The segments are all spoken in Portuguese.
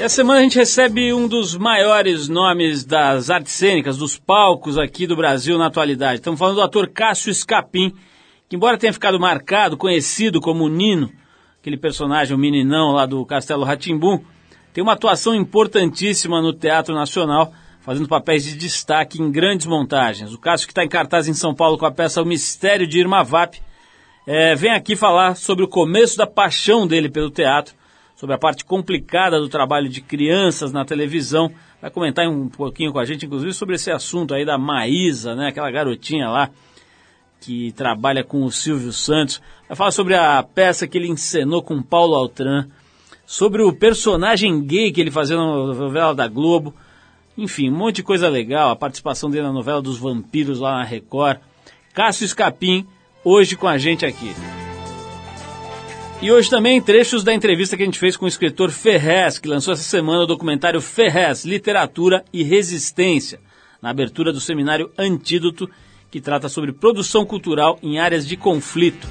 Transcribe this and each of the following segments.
E essa semana a gente recebe um dos maiores nomes das artes cênicas, dos palcos aqui do Brasil na atualidade. Estamos falando do ator Cássio Scapin, que embora tenha ficado marcado, conhecido como Nino, aquele personagem, o meninão lá do Castelo Rá-Tim-Bum, tem uma atuação importantíssima no Teatro Nacional, fazendo papéis de destaque em grandes montagens. O Cássio, que está em cartaz em São Paulo com a peça O Mistério de Irma Vap, vem aqui falar sobre o começo da paixão dele pelo teatro, sobre a parte complicada do trabalho de crianças na televisão. Vai comentar um pouquinho com a gente, inclusive, sobre esse assunto aí da Maísa, né? Aquela garotinha lá que trabalha com o Silvio Santos. Vai falar sobre a peça que ele encenou com Paulo Autran, sobre o personagem gay que ele fazia na novela da Globo. Enfim, um monte de coisa legal, a participação dele na novela dos vampiros lá na Record. Cássio Scapin, hoje com a gente aqui. E hoje também trechos da entrevista que a gente fez com o escritor Ferrez, que lançou essa semana o documentário Ferrez: Literatura e Resistência, na abertura do seminário Antídoto, que trata sobre produção cultural em áreas de conflito.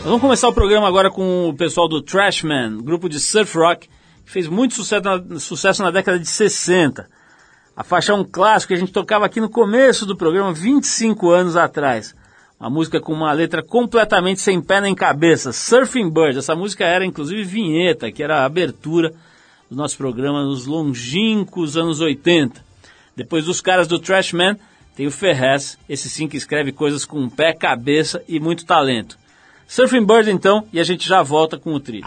Nós vamos começar o programa agora com o pessoal do Trashmen, grupo de surf rock, que fez muito sucesso na década de 60. A faixa é um clássico que a gente tocava aqui no começo do programa, 25 anos atrás. Uma música com uma letra completamente sem pé nem cabeça, Surfing Bird. Essa música era, inclusive, vinheta, que era a abertura do nosso programa nos longínquos anos 80. Depois dos caras do Trashmen, tem o Ferrez, esse sim que escreve coisas com pé, cabeça e muito talento. Surfing Bird, então, e a gente já volta com o Trip.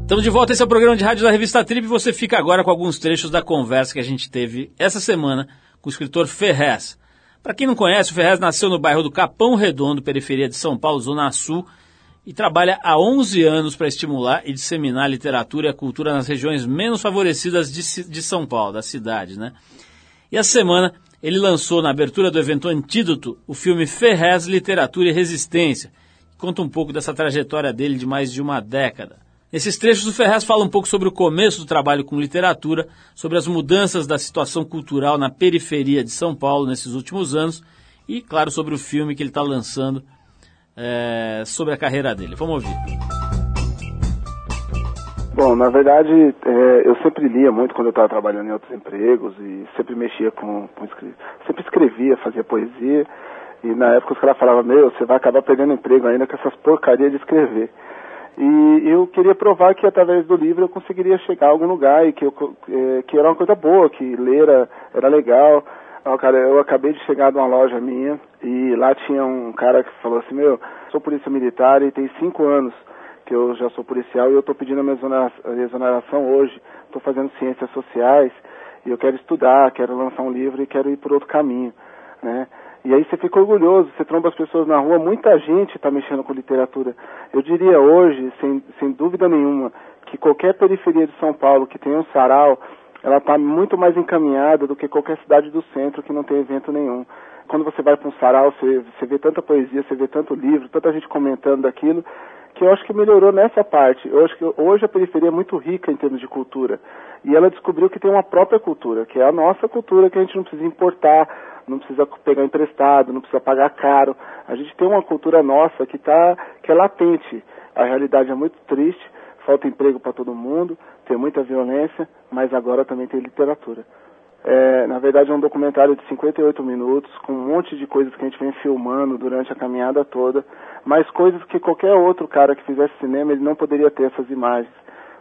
Estamos de volta, esse é o programa de rádio da revista Trip e você fica agora com alguns trechos da conversa que a gente teve essa semana com o escritor Ferrez. Para quem não conhece, o Ferrez nasceu no bairro do Capão Redondo, periferia de São Paulo, Zona Sul, e trabalha há 11 anos para estimular e disseminar a literatura e a cultura nas regiões menos favorecidas de São Paulo, da cidade, né? E essa semana ele lançou, na abertura do evento Antídoto, o filme Ferrez, Literatura e Resistência, que conta um pouco dessa trajetória dele de mais de uma década. Nesses trechos, o Ferrez fala um pouco sobre o começo do trabalho com literatura, sobre as mudanças da situação cultural na periferia de São Paulo nesses últimos anos e, claro, sobre o filme que ele está lançando, sobre a carreira dele. Vamos ouvir. Bom, na verdade, eu sempre lia muito quando eu estava trabalhando em outros empregos e sempre mexia sempre escrevia, fazia poesia. E na época os caras falavam, meu, você vai acabar perdendo emprego ainda com essas porcarias de escrever. E eu queria provar que através do livro eu conseguiria chegar a algum lugar e que era uma coisa boa, que ler era legal. Cara, eu acabei de chegar de uma loja minha e lá tinha um cara que falou assim, meu, sou polícia militar e tem 5 anos que eu já sou policial e eu estou pedindo a minha exoneração hoje, estou fazendo ciências sociais e eu quero estudar, quero lançar um livro e quero ir por outro caminho, né? E aí você fica orgulhoso, você tromba as pessoas na rua, muita gente está mexendo com literatura. Eu diria hoje, sem dúvida nenhuma, que qualquer periferia de São Paulo que tenha um sarau, ela está muito mais encaminhada do que qualquer cidade do centro que não tem evento nenhum. Quando você vai para um sarau, você vê tanta poesia, você vê tanto livro, tanta gente comentando daquilo, que eu acho que melhorou nessa parte. Eu acho que hoje a periferia é muito rica em termos de cultura. E ela descobriu que tem uma própria cultura, que é a nossa cultura, que a gente não precisa importar, não precisa pegar emprestado, não precisa pagar caro. A gente tem uma cultura nossa que é latente. A realidade é muito triste, falta emprego para todo mundo, tem muita violência, mas agora também tem literatura. Na verdade é um documentário de 58 minutos, com um monte de coisas que a gente vem filmando durante a caminhada toda, mas coisas que qualquer outro cara que fizesse cinema, ele não poderia ter essas imagens,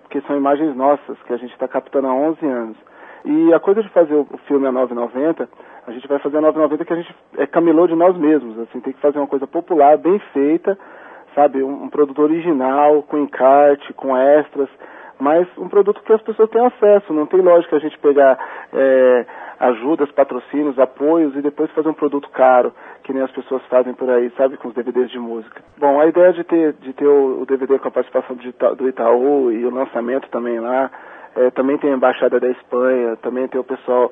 porque são imagens nossas, que a gente está captando há 11 anos. E a coisa de fazer o filme a 9,90, a gente vai fazer a 9,90 que a gente é camelô de nós mesmos, assim, tem que fazer uma coisa popular, bem feita, sabe, um produto original, com encarte, com extras, mas um produto que as pessoas têm acesso, não tem lógica a gente pegar ajudas, patrocínios, apoios e depois fazer um produto caro, que nem as pessoas fazem por aí, sabe, com os DVDs de música. Bom, a ideia de ter o DVD com a participação do Itaú e o lançamento também lá, também tem a Embaixada da Espanha, também tem o pessoal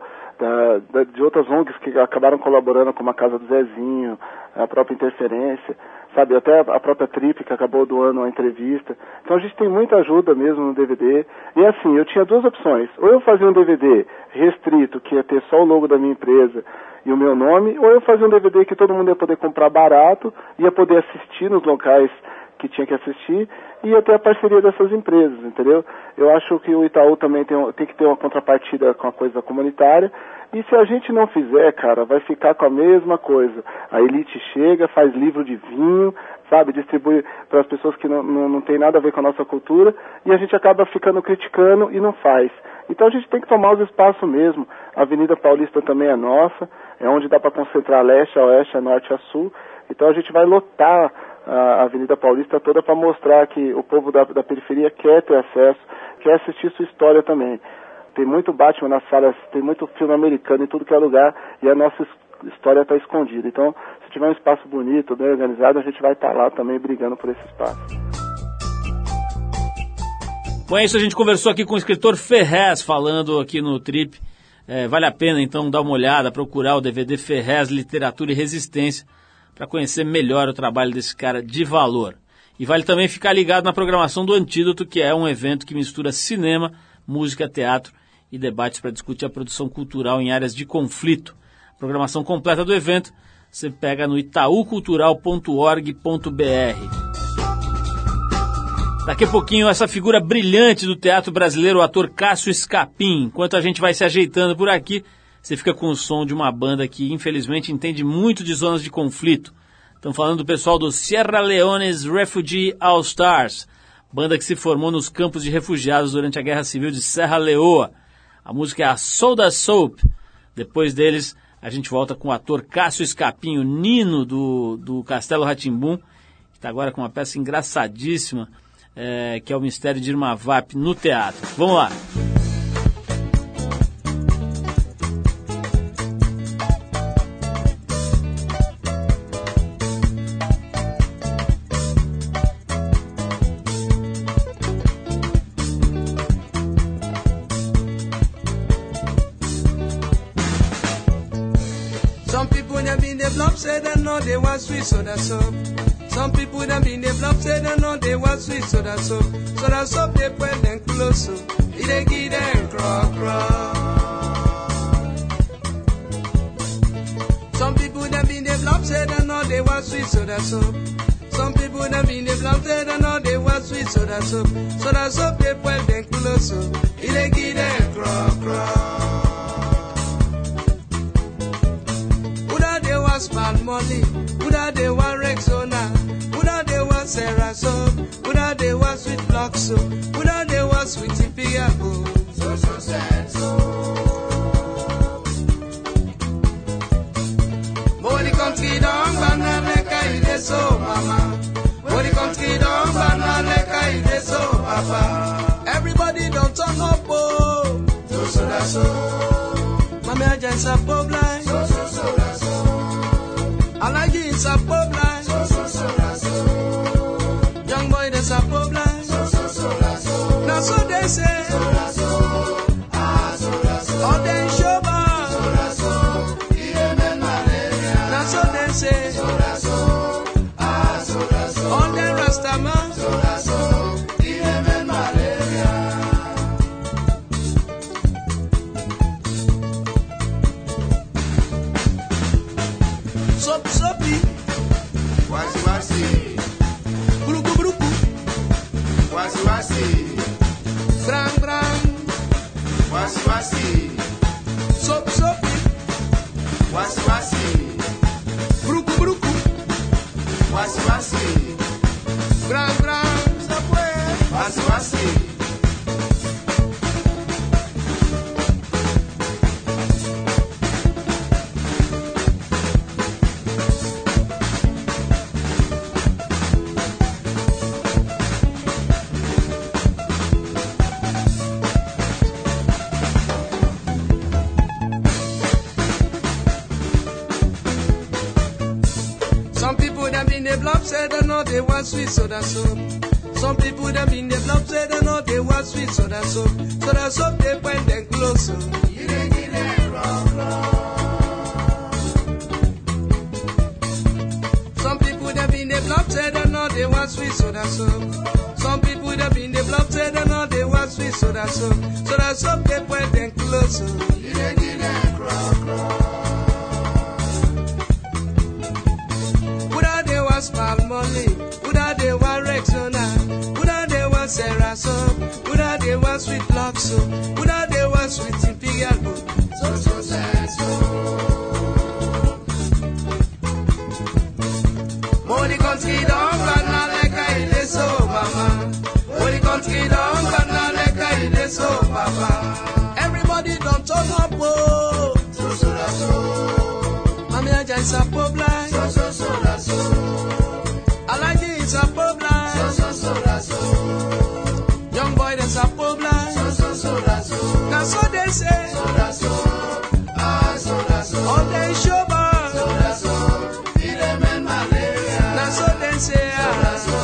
de outras ONGs que acabaram colaborando, como a Casa do Zezinho, a própria Interferência, sabe, até a própria Trip, que acabou doando uma entrevista. Então a gente tem muita ajuda mesmo no DVD. E assim, eu tinha 2 opções. Ou eu fazia um DVD restrito, que ia ter só o logo da minha empresa e o meu nome, ou eu fazia um DVD que todo mundo ia poder comprar barato, ia poder assistir nos locais que tinha que assistir, e até a parceria dessas empresas, entendeu? Eu acho que o Itaú também tem que ter uma contrapartida com a coisa comunitária, e se a gente não fizer, cara, vai ficar com a mesma coisa. A elite chega, faz livro de vinho, sabe, distribui para as pessoas que não tem nada a ver com a nossa cultura, e a gente acaba ficando criticando e não faz. Então a gente tem que tomar os espaços mesmo. A Avenida Paulista também é nossa, é onde dá para concentrar leste a oeste, a norte a sul, então a gente vai lotar a Avenida Paulista toda para mostrar que o povo da periferia quer ter acesso, quer assistir sua história também. Tem muito Batman nas salas, tem muito filme americano em tudo que é lugar e a nossa história está escondida. Então, se tiver um espaço bonito, bem organizado, a gente vai estar lá também brigando por esse espaço. Bom, é isso, a gente conversou aqui com o escritor Ferrez, falando aqui no Trip. Vale a pena, então, dar uma olhada, procurar o DVD Ferrez, Literatura e Resistência, para conhecer melhor o trabalho desse cara de valor. E vale também ficar ligado na programação do Antídoto, que é um evento que mistura cinema, música, teatro e debates para discutir a produção cultural em áreas de conflito. A programação completa do evento você pega no itaucultural.org.br. Daqui a pouquinho, essa figura brilhante do teatro brasileiro, o ator Cássio Scapin. Enquanto a gente vai se ajeitando por aqui, você fica com o som de uma banda que, infelizmente, entende muito de zonas de conflito. Estão falando do pessoal do Sierra Leone's Refugee All Stars, banda que se formou nos campos de refugiados durante a Guerra Civil de Serra Leoa. A música é a Soul da Soap. Depois deles, a gente volta com o ator Cássio Scapin, o Nino do Castelo Rá-Tim-Bum, que está agora com uma peça engraçadíssima, que é O Mistério de Irma Vap, no teatro. Vamos lá! They want sweet soda soap. Some people that been developed say they know they want sweet soda soap. Soda soap they put them close up. It they give them crock crock. Some people that been developed say they know they want sweet soda soap. Some people that been developed say they know they want sweet soda soap. Soda soap they put them close up. It they give them crock crock. Who that they want spend money? Buddha they want Rexona, Buddha they want Sarah soap, Buddha they want sweet flock soap, Buddha they want sweet Ipia oh. So so sad soap. Molly country down banana kaide so mama. Molly country down banana kaide so papa. Everybody don't turn up oh. So so that so. Mommy I just a pop line. So so so that so. I like you, it's a pop line. So, so, so, la, so. Young boy, that's a pop line. So, so, so, la, so. Now, so they say. So, la, so. Ah, so, la, so. All they show back. So, la, so. Even men, malaria. Now, so they say. So, la, so. Ah, so, la, so. All they rastaman. So, la, so. Even men, malaria. Soap, soapy. Wasi, wasi. Buruku, buruku. Wasi, wasi. Brang, brang. Wasi, wasi. Soap, soapy. Wasi, wasi. Buruku, buruku. Wasi, wasi. Brang, brang. Sapwe. Wasi, wasi. They want sweet soda soap. Some people them in the block say they know they want sweet soda soap. Soda soap they find them close. So. You dey give them wrong. Some people them in the block say they know they want sweet soda soap. Some people them in the block say they know they want sweet soda soap. Soda soap they find them close. So. You dey give them wrong. Small money, Buddha they want Rexona, Buddha they want Sarah soap, Buddha they want sweet block soap, Buddha they want sweet imperial book. So so sad soap. Money country down, banana leka ide so mama. Money country down, banana leka ide so papa. Everybody don't turn up oh. So so that soap. Mami aja is a pop line. So so so that soap. It's a pop line. So, so, so, la, so. Young boy, that's a pop line. So, so, so, la, so. Now, so they say. So, la, so. Ah, so, la, so. All they show back. So, la, so. It ain't malaria. Now, so they say. So, la, so.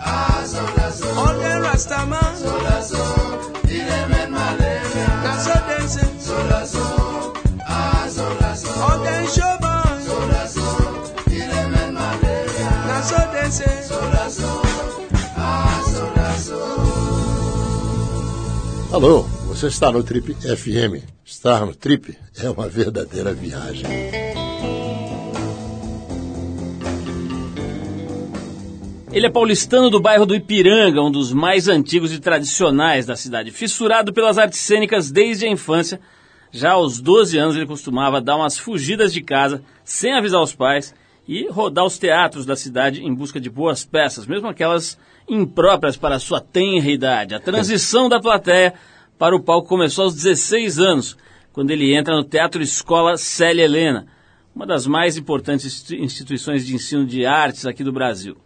Ah, so, la, so. All they rastaman. So, la, so. It ain't malaria. Now, so they say. So, la, so. Ah, so, la, so. All they show back. So, la, so. Alô, você está no Trip FM. Estar no Trip é uma verdadeira viagem. Ele é paulistano do bairro do Ipiranga, um dos mais antigos e tradicionais da cidade, fissurado pelas artes cênicas desde a infância. Já aos 12 anos ele costumava dar umas fugidas de casa, sem avisar os pais, e rodar os teatros da cidade em busca de boas peças, mesmo aquelas impróprias para a sua tenra idade. A transição da plateia para o palco começou aos 16 anos, quando ele entra no Teatro Escola Célia Helena, uma das mais importantes instituições de ensino de artes aqui do Brasil.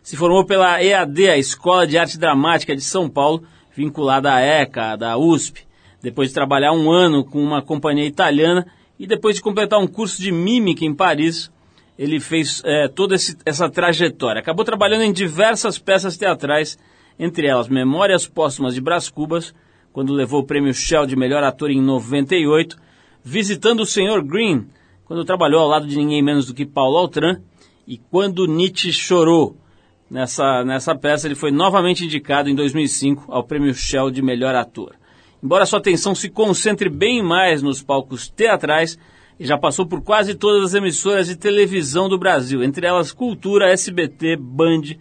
Se formou pela EAD, a Escola de Arte Dramática de São Paulo, vinculada à ECA, da USP, depois de trabalhar um ano com uma companhia italiana e depois de completar um curso de mímica em Paris. Ele fez toda essa trajetória. Acabou trabalhando em diversas peças teatrais, entre elas Memórias Póstumas de Brás Cubas, quando levou o prêmio Shell de melhor ator em 98, Visitando o Senhor Green, quando trabalhou ao lado de ninguém menos do que Paulo Autran, e Quando Nietzsche Chorou. Nessa peça ele foi novamente indicado em 2005 ao prêmio Shell de melhor ator. Embora sua atenção se concentre bem mais nos palcos teatrais, e já passou por quase todas as emissoras de televisão do Brasil, entre elas Cultura, SBT, Band,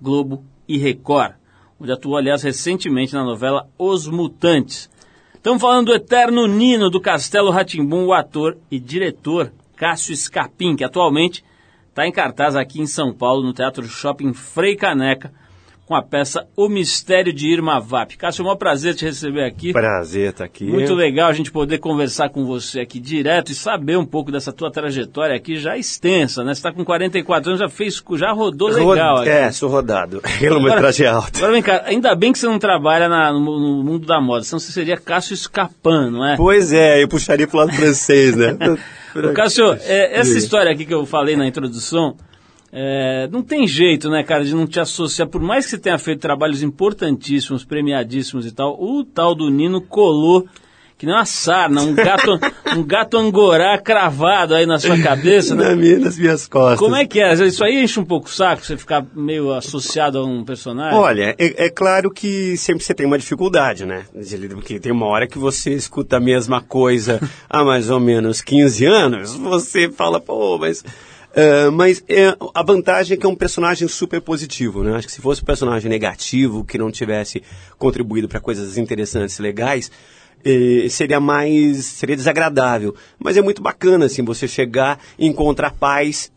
Globo e Record, onde atuou, aliás, recentemente na novela Os Mutantes. Estamos falando do eterno Nino do Castelo Rá-Tim-Bum, o ator e diretor Cássio Scapin, que atualmente Está em cartaz aqui em São Paulo, no Teatro Shopping Frei Caneca, com a peça O Mistério de Irma Vap. Cássio, é um prazer te receber aqui. Prazer estar aqui. Muito legal a gente poder conversar com você aqui direto e saber um pouco dessa tua trajetória aqui já extensa, né? Você está com 44 anos, já rodou legal. Sou rodado. Quilometragem alta. Agora vem cá, ainda bem que você não trabalha no mundo da moda, senão você seria Cássio Scapin, não é? Pois é, eu puxaria pro lado francês, né? Cássio, essa história aqui que eu falei na introdução... não tem jeito, né, cara, de não te associar. Por mais que você tenha feito trabalhos importantíssimos, premiadíssimos e tal, o tal do Nino colou que nem uma sarna, um gato angorá cravado aí na sua cabeça, né? Nas minhas costas. Como é que é? Isso aí enche um pouco o saco, você ficar meio associado a um personagem? Olha, é claro que sempre você tem uma dificuldade, né? Porque tem uma hora que você escuta a mesma coisa há mais ou menos 15 anos, você fala, pô, mas a vantagem é que é um personagem super positivo, né? Acho que se fosse um personagem negativo, que não tivesse contribuído para coisas interessantes e legais, seria desagradável. Mas é muito bacana, assim, você chegar e encontrar pais,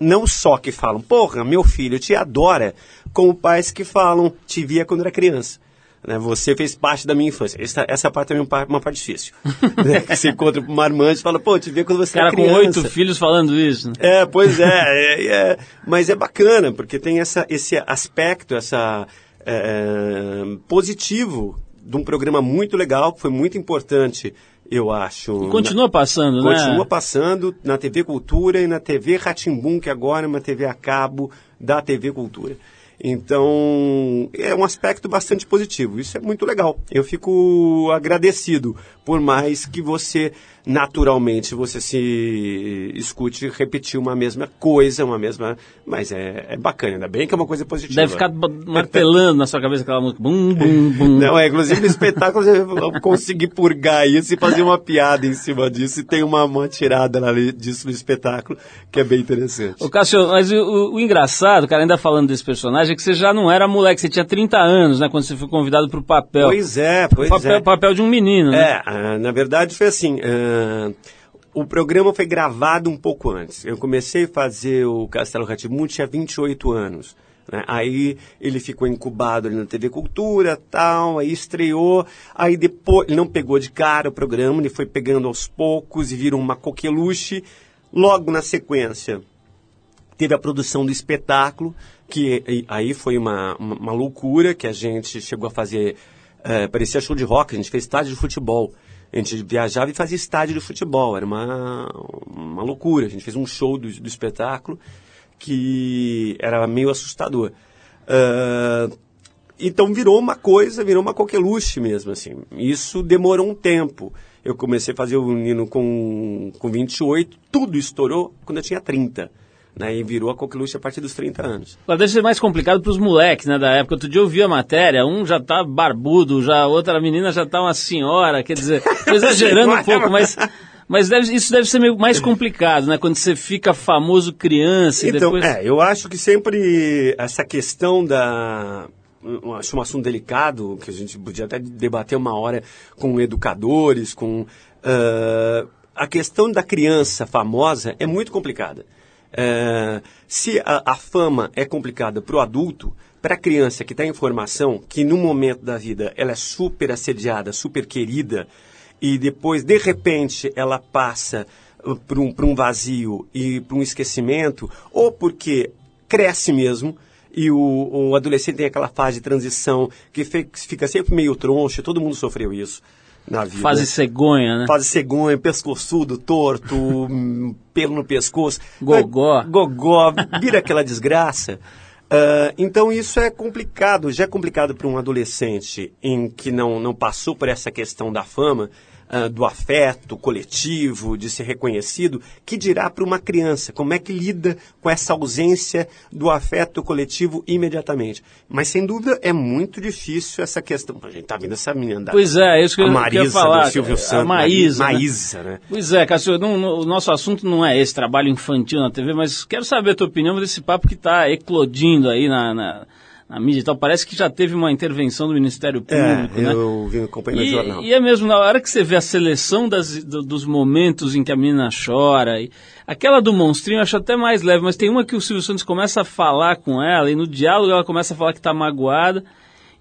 não só que falam, porra, meu filho te adora, como pais que falam, te via quando era criança. Você fez parte da minha infância. Essa parte também é uma parte difícil. Você encontra um marmanjo e fala, pô, te vê quando você era criança. Cara com 8 filhos falando isso. Né? Mas é bacana, porque tem esse aspecto, positivo de um programa muito legal, que foi muito importante, eu acho. E continua passando, né? Continua passando na TV Cultura e na TV Rá-Tim-Bum, que agora é uma TV a cabo da TV Cultura. Então, é um aspecto bastante positivo. Isso é muito legal. Eu fico agradecido, por mais que você, naturalmente, você se escute repetir uma mesma coisa, Mas é bacana, ainda bem que é uma coisa positiva. Deve ficar martelando na sua cabeça aquela música. Bum, bum, bum. Não, inclusive no espetáculo eu consegui purgar isso e fazer uma piada em cima disso. E tem uma tirada lá disso no espetáculo, que é bem interessante. Ô, Cássio, mas o engraçado, cara, ainda falando desse personagem, é que você já não era moleque, você tinha 30 anos, né, quando você foi convidado para o papel. Pois é. O papel de um menino, né? Na verdade foi assim, o programa foi gravado um pouco antes. Eu comecei a fazer o Castelo Rá-Tim-Bum, tinha 28 anos. Né? Aí ele ficou incubado ali na TV Cultura, tal, aí estreou, aí depois, ele não pegou de cara o programa, ele foi pegando aos poucos e virou uma coqueluche. Logo na sequência, teve a produção do espetáculo, que aí foi uma loucura que a gente chegou a fazer, parecia show de rock, a gente fez estádio de futebol. A gente viajava e fazia estádio de futebol, era uma loucura. A gente fez um show do espetáculo que era meio assustador. Então virou uma coqueluche mesmo, assim. Isso demorou um tempo. Eu comecei a fazer o Nino com 28, tudo estourou quando eu tinha 30. Né, e virou a coqueluche a partir dos 30 anos. Mas deve ser mais complicado para os moleques, né, da época. Outro dia eu vi a matéria, um já tá barbudo, já outra menina já tá uma senhora, quer dizer, tô exagerando um pouco, mas isso deve ser meio mais complicado, né, quando você fica famoso criança e então, depois... eu acho que sempre essa questão da... Acho um assunto delicado, que a gente podia até debater uma hora com educadores, com... A questão da criança famosa é muito complicada. Se a fama é complicada para o adulto, para a criança que está em formação, que no momento da vida ela é super assediada, super querida, e depois, de repente, ela passa por um vazio e por um esquecimento, ou porque cresce mesmo, e o adolescente tem aquela fase de transição que fica sempre meio troncho, todo mundo sofreu isso. Na vida. Fase cegonha, né? Fase cegonha, pescoçudo, torto, pelo no pescoço. Gogó, vira aquela desgraça. Então isso é complicado, já é complicado para um adolescente em que não passou por essa questão da fama, do afeto coletivo, de ser reconhecido, que dirá para uma criança, como é que lida com essa ausência do afeto coletivo imediatamente. Mas sem dúvida é muito difícil essa questão. A gente está vendo essa menina da... Pois é, isso que eu queria falar. Do Silvio Santos, Maísa, né? Pois é, Cássio, o nosso assunto não é esse trabalho infantil na TV, mas quero saber a tua opinião desse papo que está eclodindo aí na na mídia e tal, parece que já teve uma intervenção do Ministério Público, né? Eu vi, acompanhei no jornal. E é mesmo, na hora que você vê a seleção dos momentos em que a menina chora, e aquela do monstrinho eu acho até mais leve, mas tem uma que o Silvio Santos começa a falar com ela, e no diálogo ela começa a falar que está magoada,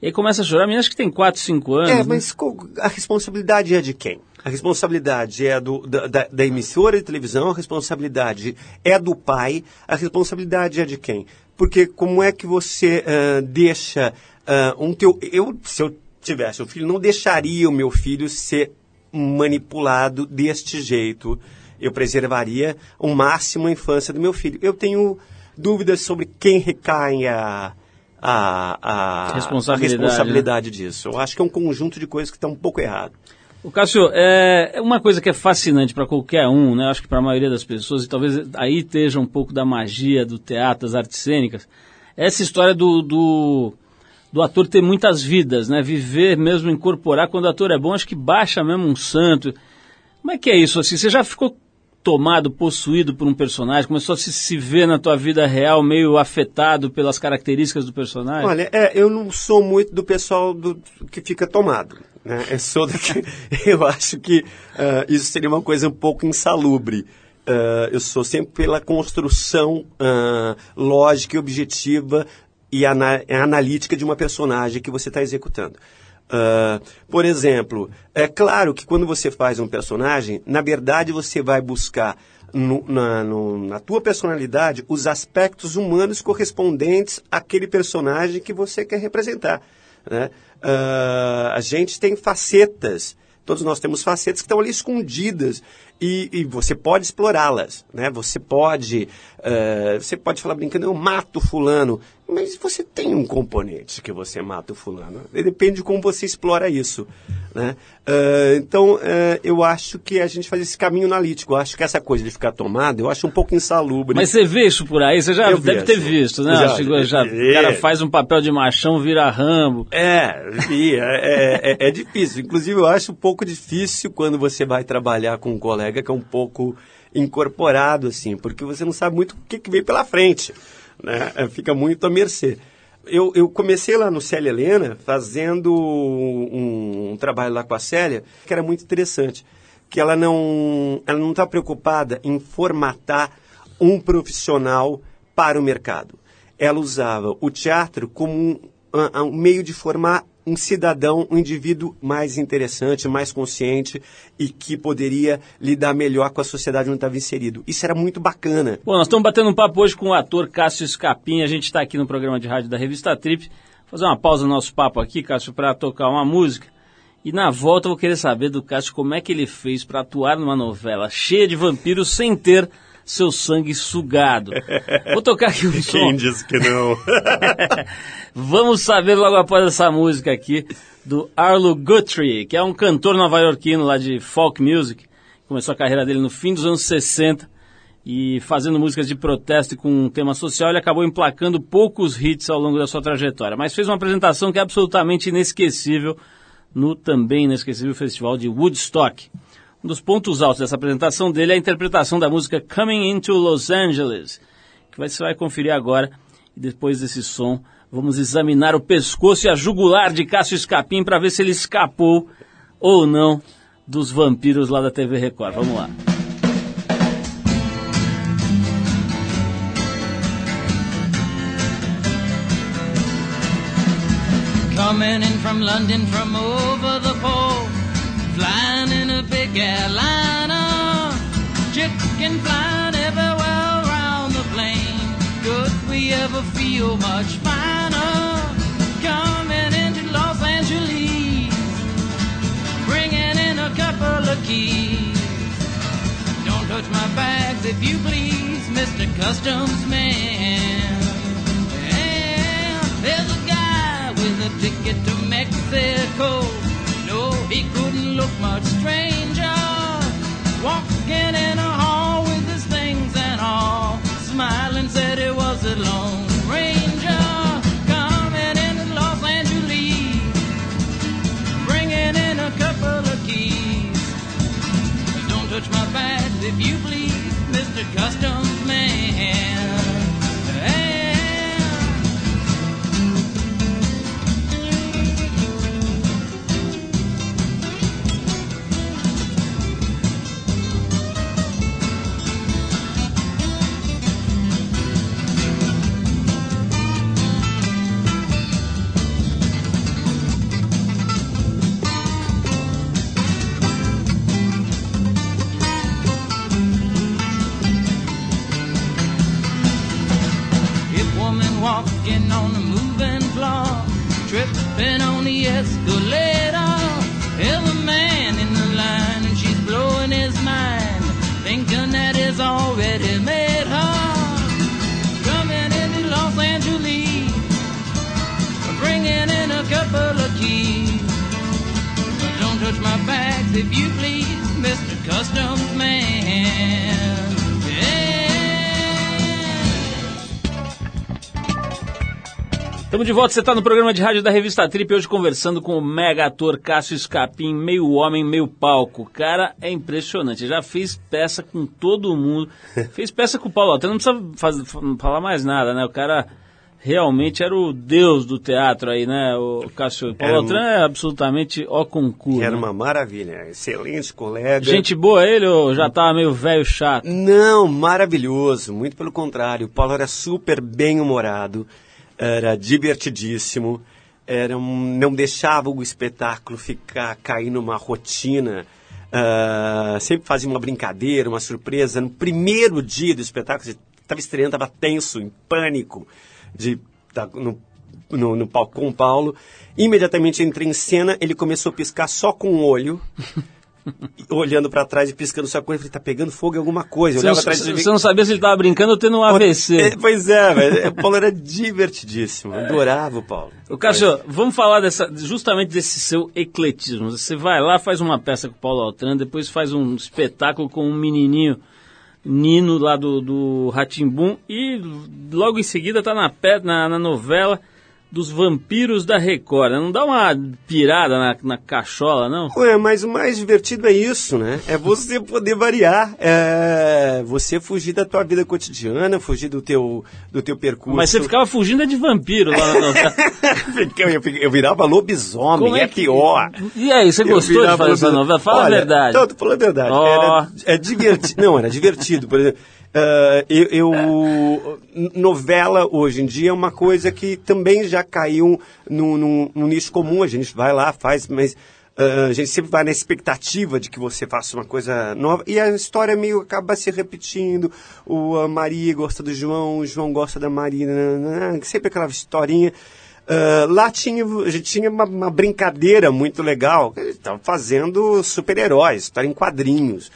e aí começa a chorar. A menina acho que tem 4, 5 anos. Mas a responsabilidade é de quem? A responsabilidade é da emissora de televisão, a responsabilidade é do pai, a responsabilidade é de quem? Porque como é que você deixa um teu... Se eu tivesse um filho, não deixaria o meu filho ser manipulado deste jeito. Eu preservaria ao máximo a infância do meu filho. Eu tenho dúvidas sobre quem recai a responsabilidade disso. Eu acho que é um conjunto de coisas que está um pouco errado. O Cássio, é uma coisa que é fascinante para qualquer um, né? Acho que para a maioria das pessoas, e talvez aí esteja um pouco da magia do teatro, das artes cênicas, essa história do ator ter muitas vidas, né? Viver mesmo, incorporar. Quando o ator é bom, acho que baixa mesmo um santo. Como é que é isso? Assim, você já ficou tomado, possuído por um personagem? Começou a se ver na tua vida real meio afetado pelas características do personagem? Olha, eu não sou muito do pessoal que fica tomado. Eu acho que isso seria uma coisa um pouco insalubre. Eu sou sempre pela construção lógica e objetiva e analítica de uma personagem que você está executando. Por exemplo, é claro que quando você faz um personagem, na verdade você vai buscar na tua personalidade os aspectos humanos correspondentes àquele personagem que você quer representar, né? A gente tem facetas, todos nós temos facetas que estão ali escondidas e você pode explorá-las, né? Você pode falar brincando, eu mato fulano, mas você tem um componente que você mata o fulano, depende de como você explora isso, né? Então eu acho que a gente faz esse caminho analítico. Eu acho que essa coisa de ficar tomado eu acho um pouco insalubre. Mas você vê isso por aí, você já deve ter visto, né? O cara faz um papel de machão, vira Rambo. É difícil. Inclusive eu acho um pouco difícil quando você vai trabalhar com um colega que é um pouco incorporado, assim, porque você não sabe muito o que vem pela frente, né? Fica muito à mercê. Eu comecei lá no Célia Helena fazendo um trabalho lá com a Célia, que era muito interessante, que ela não está preocupada em formatar um profissional para o mercado. Ela usava o teatro como um meio de formar um cidadão, um indivíduo mais interessante, mais consciente e que poderia lidar melhor com a sociedade onde estava inserido. Isso era muito bacana. Bom, nós estamos batendo um papo hoje com o ator Cássio Scapin. A gente está aqui no programa de rádio da revista Trip. Vou fazer uma pausa no nosso papo aqui, Cássio, para tocar uma música. E na volta eu vou querer saber do Cássio como é que ele fez para atuar numa novela cheia de vampiros sem ter seu sangue sugado. Vou tocar aqui um som. Quem disse que não? Vamos saber logo após essa música aqui do Arlo Guthrie, que é um cantor nova-iorquino lá de folk music. Começou a carreira dele no fim dos anos 60 e fazendo músicas de protesto e com um tema social, ele acabou emplacando poucos hits ao longo da sua trajetória, mas fez uma apresentação que é absolutamente inesquecível no também inesquecível Festival de Woodstock. Um dos pontos altos dessa apresentação dele é a interpretação da música Coming Into Los Angeles, que você vai conferir agora. E depois desse som, vamos examinar o pescoço e a jugular de Cássio Scapin para ver se ele escapou ou não dos vampiros lá da TV Record. Vamos lá. Coming in from London, from over the pole, flying in a big airliner, chicken flying everywhere around the plane. Could we ever feel much finer? Coming into Los Angeles, bringing in a couple of keys. Don't touch my bags if you please, Mr. Customs Man. And there's a guy with a ticket to Mexico. No, he couldn't look much stranger. Walking in a hall with his things and all, smiling said it was a Lone Ranger. Coming into Los Angeles, bringing in a couple of keys. Don't touch my bags if you please, Mr. Customs Man. Hey. sitting on the moving floor, tripping on the escalator. Every man in the line, and she's blowing his mind, thinking that it's already made her. Coming into Los Angeles, bringing in a couple of keys. Don't touch my bags if you please, Mr. Customs Man. Estamos de volta, você está no programa de rádio da Revista Trip, hoje conversando com o mega ator Cássio Scapin, meio homem, meio palco. Cara, é impressionante, já fez peça com todo mundo, fez peça com o Paulo Autran, não precisa falar mais nada, né? O cara realmente era o deus do teatro aí, né, o Cássio? Paulo Autran é absolutamente ó concurso. Era, né? Uma maravilha, excelente colega. Gente boa ele ou já estava meio velho chato? Não, maravilhoso, muito pelo contrário, o Paulo era super bem-humorado. Era divertidíssimo, não deixava o espetáculo cair numa rotina, sempre fazia uma brincadeira, uma surpresa. No primeiro dia do espetáculo, estava estreando, estava tenso, em pânico, no palco com o Paulo. Imediatamente entrei em cena, ele começou a piscar só com o olho, olhando para trás e piscando sua coisa, ele tá pegando fogo em alguma coisa. Você não sabia se ele tava brincando ou tendo um AVC. Pois é, velho. O Paulo era divertidíssimo. Adorava o Paulo. O Cássio, vamos falar justamente desse seu ecletismo. Você vai lá, faz uma peça com o Paulo Autran, depois faz um espetáculo com um menininho, Nino, lá do Rá-Tim-Bum, e logo em seguida tá na novela dos vampiros da Record. Não dá uma pirada na cachola, não? Ué, mas o mais divertido é isso, né? É você poder variar, você fugir da tua vida cotidiana, fugir do teu percurso. Mas você ficava fugindo de vampiro lá na novela. Eu virava lobisomem. Como é pior. E aí, você gostou de fazer essa novela? Fala a verdade. Não, tô falando a verdade. Oh. Era divertido. Não, era divertido, por exemplo. Novela hoje em dia é uma coisa que também já caiu num nicho comum, a gente vai lá, faz, mas a gente sempre vai na expectativa de que você faça uma coisa nova, e a história meio acaba se repetindo, a Maria gosta do João, o João gosta da Maria, sempre aquela historinha. Lá a gente tinha uma brincadeira muito legal, a gente tava fazendo super-heróis, história em quadrinhos.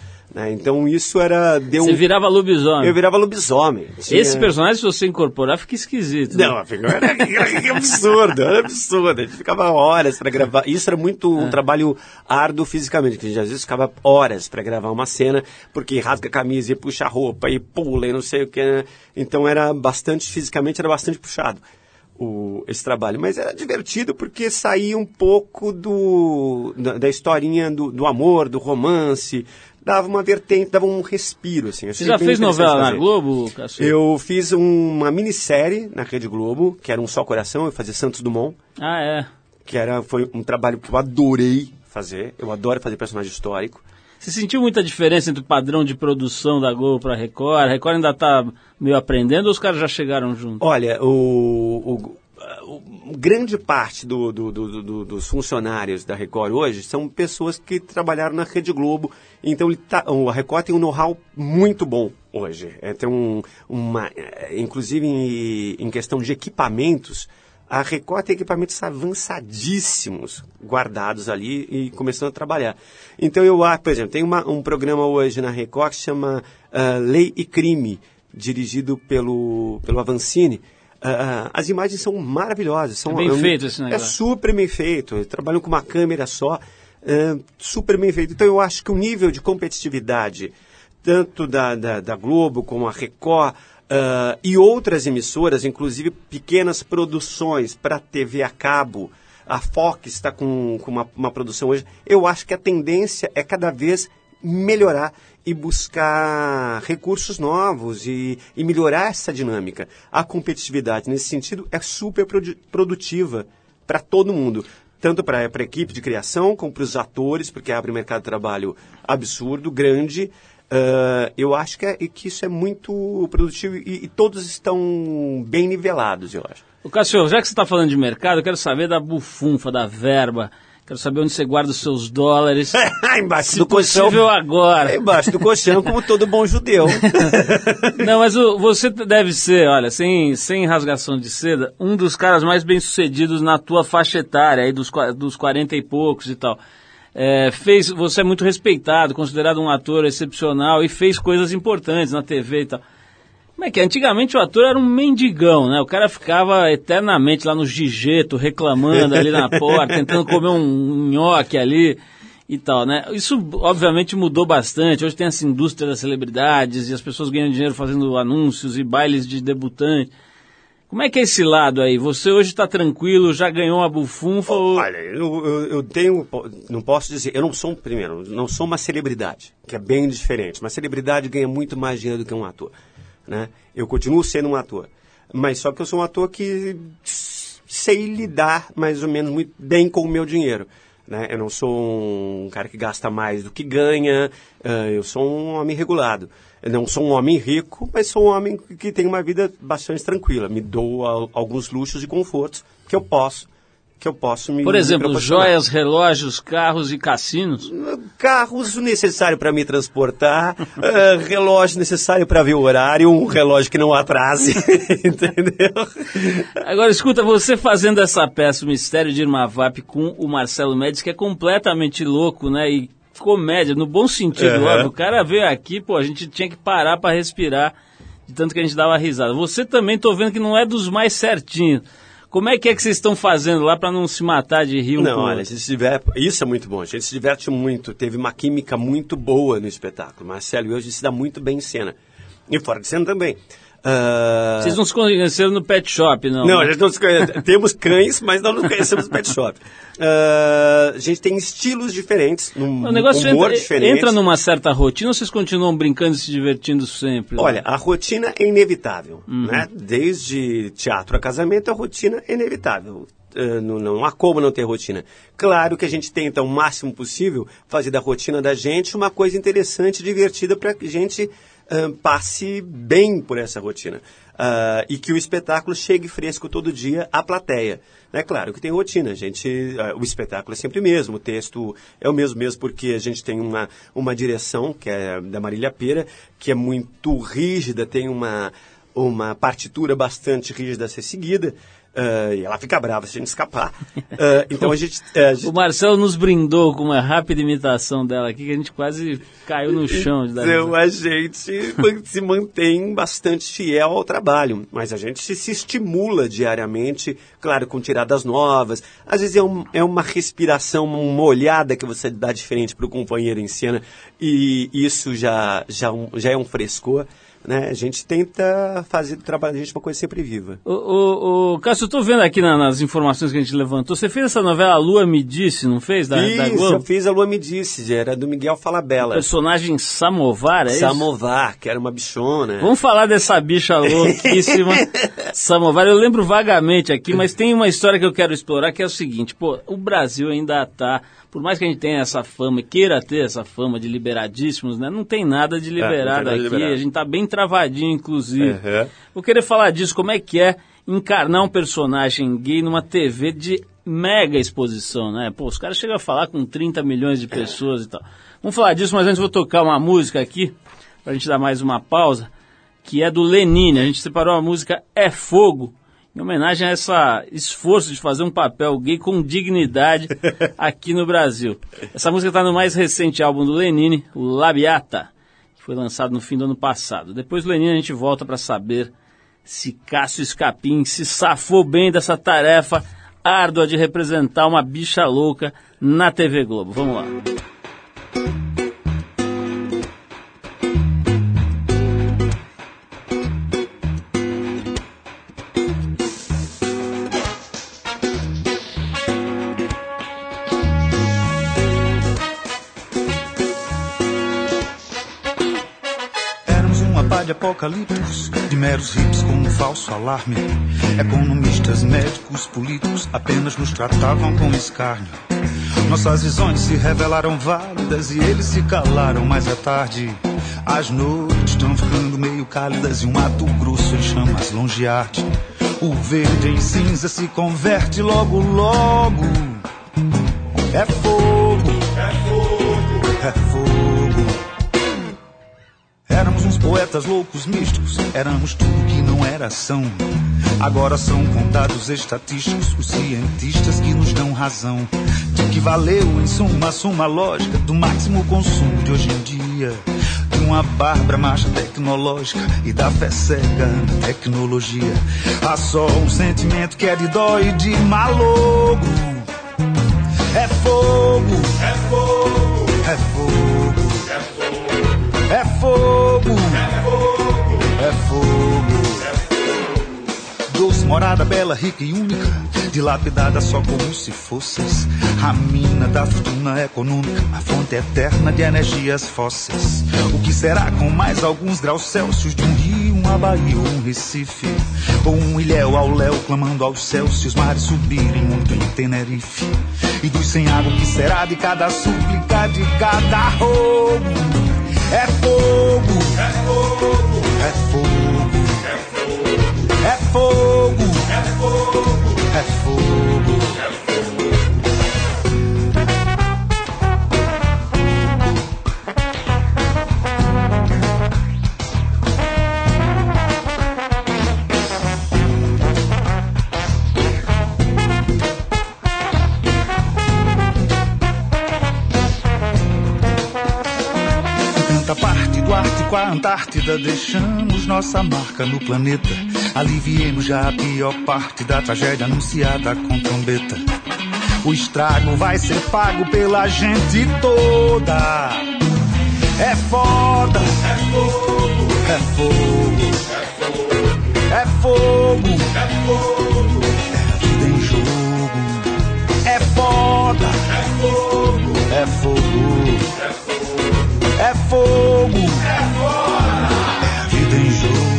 Então isso era... Você virava lobisomem. Eu virava lobisomem. Tinha... Esse personagem, se você incorporar, fica esquisito. Né? Não, era absurdo, era absurdo. A gente ficava horas para gravar. Isso era muito um trabalho árduo fisicamente, que a gente às vezes ficava horas para gravar uma cena, porque rasga a camisa e puxa a roupa e pula e não sei o que. Né? Então era bastante, fisicamente era bastante puxado esse trabalho. Mas era divertido porque saía um pouco da historinha do amor, do romance... Dava uma vertente, dava um respiro, assim. Você já fez novela na Globo, Cássio? Eu fiz uma minissérie na Rede Globo, que era Um Só Coração, eu fazia Santos Dumont. Ah, é? Que foi um trabalho que eu adorei fazer, eu adoro fazer personagem histórico. Você sentiu muita diferença entre o padrão de produção da Globo para a Record? A Record ainda está meio aprendendo ou os caras já chegaram juntos? Olha, grande parte dos funcionários da Record hoje são pessoas que trabalharam na Rede Globo, então a Record tem um know-how muito bom hoje. Tem inclusive em questão de equipamentos, a Record tem equipamentos avançadíssimos guardados ali e começando a trabalhar. Então por exemplo, tem um programa hoje na Record que chama Lei e Crime, dirigido pelo Avancini. As imagens são maravilhosas. É bem feito esse negócio. É super bem feito. Trabalham com uma câmera só. Super bem feito. Então eu acho que o nível de competitividade, tanto da Globo como a Record e outras emissoras, inclusive pequenas produções para TV a cabo, a Fox está com uma produção hoje, eu acho que a tendência é cada vez melhorar e buscar recursos novos e melhorar essa dinâmica. A competitividade, nesse sentido, é super produtiva para todo mundo, tanto para a equipe de criação como para os atores, porque abre um mercado de trabalho absurdo, grande. Eu acho que isso é muito produtivo e todos estão bem nivelados, eu acho. Cássio, já que você está falando de mercado, eu quero saber da bufunfa, da verba Quero saber onde você guarda os seus dólares. Embaixo do colchão. Possível agora. Embaixo do colchão, como todo bom judeu. Não, mas você deve ser, olha, sem rasgação de seda, um dos caras mais bem-sucedidos na tua faixa etária, aí dos 40 e poucos e tal. Você é muito respeitado, considerado um ator excepcional e fez coisas importantes na TV e tal. Como é que é? Antigamente o ator era um mendigão, né? O cara ficava eternamente lá no gigeto, reclamando ali na porta, tentando comer um nhoque ali e tal, né? Isso, obviamente, mudou bastante. Hoje tem essa indústria das celebridades e as pessoas ganham dinheiro fazendo anúncios e bailes de debutante. Como é que é esse lado aí? Você hoje está tranquilo, já ganhou uma bufunfa? Olha, eu tenho... Não posso dizer... Eu não sou, primeiro, não sou uma celebridade, que é bem diferente. Uma celebridade ganha muito mais dinheiro do que um ator, né? Eu continuo sendo um ator, mas só que eu sou um ator que sei lidar mais ou menos muito bem com o meu dinheiro, né? Eu não sou um cara que gasta mais do que ganha, eu sou um homem regulado. Eu não sou um homem rico, mas sou um homem que tem uma vida bastante tranquila. Me dou alguns luxos e confortos que eu posso. Por exemplo, joias, relógios, carros e cassinos? Carros necessário para me transportar, relógio necessário para ver o horário, um relógio que não atrase, entendeu? Agora, escuta, você fazendo essa peça, O Mistério de Irma Vap, com o Marcelo Mendes, que é completamente louco, né? E comédia, no bom sentido, óbvio. O cara veio aqui, pô, a gente tinha que parar para respirar, de tanto que a gente dava risada. Você também, tô vendo que não é dos mais certinhos. Como é que vocês estão fazendo lá para não se matar de rir? Não, olha, isso é muito bom, a gente se diverte muito, teve uma química muito boa no espetáculo. Marcelo e eu, a gente se dá muito bem em cena. E fora de cena também. Vocês não se conheceram no pet shop, não? Não, a gente não se conhece. Temos cães, mas não nos conhecemos no pet shop. A gente tem estilos diferentes, o negócio humor diferente. Entra numa certa rotina ou vocês continuam brincando e se divertindo sempre? Né? Olha, a rotina é inevitável, né? Desde teatro a casamento, a rotina é inevitável. Não há como não ter rotina. Claro que a gente tenta o máximo possível fazer da rotina da gente uma coisa interessante, divertida, para que a gente passe bem por essa rotina e que o espetáculo chegue fresco todo dia à plateia. É claro que tem rotina, gente, o espetáculo é sempre o mesmo, o texto é o mesmo porque a gente tem uma direção que é da Marília Pêra, que é muito rígida, tem uma partitura bastante rígida a ser seguida. E ela fica brava se a gente escapar. Então a gente... O Marcelo nos brindou com uma rápida imitação dela aqui, que a gente quase caiu no chão. Então a gente se mantém bastante fiel ao trabalho, mas a gente se estimula diariamente, claro, com tiradas novas. Às vezes é uma respiração, uma olhada que você dá diferente para o companheiro em cena, e isso já é um frescor, né? A gente tenta fazer do trabalho da gente uma coisa sempre viva. Cássio, eu estou vendo aqui nas informações que a gente levantou. Você fez essa novela A Lua Me Disse, não fez? Da Globo? Eu fiz A Lua Me Disse, era do Miguel Falabella. O personagem Samovar, é isso? Samovar, que era uma bichona. Vamos falar dessa bicha louquíssima, Samovar. Eu lembro vagamente aqui, mas tem uma história que eu quero explorar, que é o seguinte. Pô, o Brasil ainda está... Por mais que a gente tenha essa fama e queira ter essa fama de liberadíssimos, né? Não tem nada de liberado aqui, liberado. A gente está bem travadinho, inclusive. Vou querer falar disso, como é que é encarnar um personagem gay numa TV de mega exposição, né? Pô, os caras chegam a falar com 30 milhões de pessoas e tal. Vamos falar disso, mas antes vou tocar uma música aqui, pra gente dar mais uma pausa, que é do Lenine. A gente separou a música É Fogo, em homenagem a esse esforço de fazer um papel gay com dignidade aqui no Brasil. Essa música está no mais recente álbum do Lenine, o Labiata, que foi lançado no fim do ano passado. Depois do Lenine a gente volta para saber se Cássio Scapin se safou bem dessa tarefa árdua de representar uma bicha louca na TV Globo. Vamos lá. Apocaliptos, de meros hips com um falso alarme. Economistas, médicos, políticos apenas nos tratavam com escárnio. Nossas visões se revelaram válidas e eles se calaram. Mas à tarde, as noites estão ficando meio cálidas e um mato grosso em chamas longe arde. O verde em cinza se converte logo, logo É fogo, é fogo, é fogo. Éramos uns poetas loucos, místicos. Éramos tudo que não era ação. Agora são contados estatísticos os cientistas que nos dão razão. De que valeu, em suma, a suma lógica do máximo consumo de hoje em dia. De uma bárbara marcha tecnológica e da fé cega na tecnologia. Há só um sentimento que é de dó e de malogo. É fogo, é fogo, é fogo, é fogo, é fogo, é fogo, é fogo. Doce, morada, bela, rica e única, dilapidada só como se fosses a mina da fortuna econômica, a fonte eterna de energias fósseis. O que será com mais alguns graus Celsius de um rio, uma baía ou um Recife? Ou um ilhéu ao léu clamando aos céus se os mares subirem muito em Tenerife? E dos sem água, o que será de cada súplica, de cada roubo? É fogo, é fogo, é fogo, é fogo, é fogo. É fogo, é fogo, é fogo. Tanta parte do Ártico à Antártida, deixamos nossa marca no planeta. Aliviemos já a pior parte da tragédia anunciada com trombeta. O estrago vai ser pago pela gente toda. É foda, é fogo, é fogo, é fogo, é fogo, é a vida em jogo. É foda, é fogo, é fogo, é fogo, é foda, é a vida em jogo.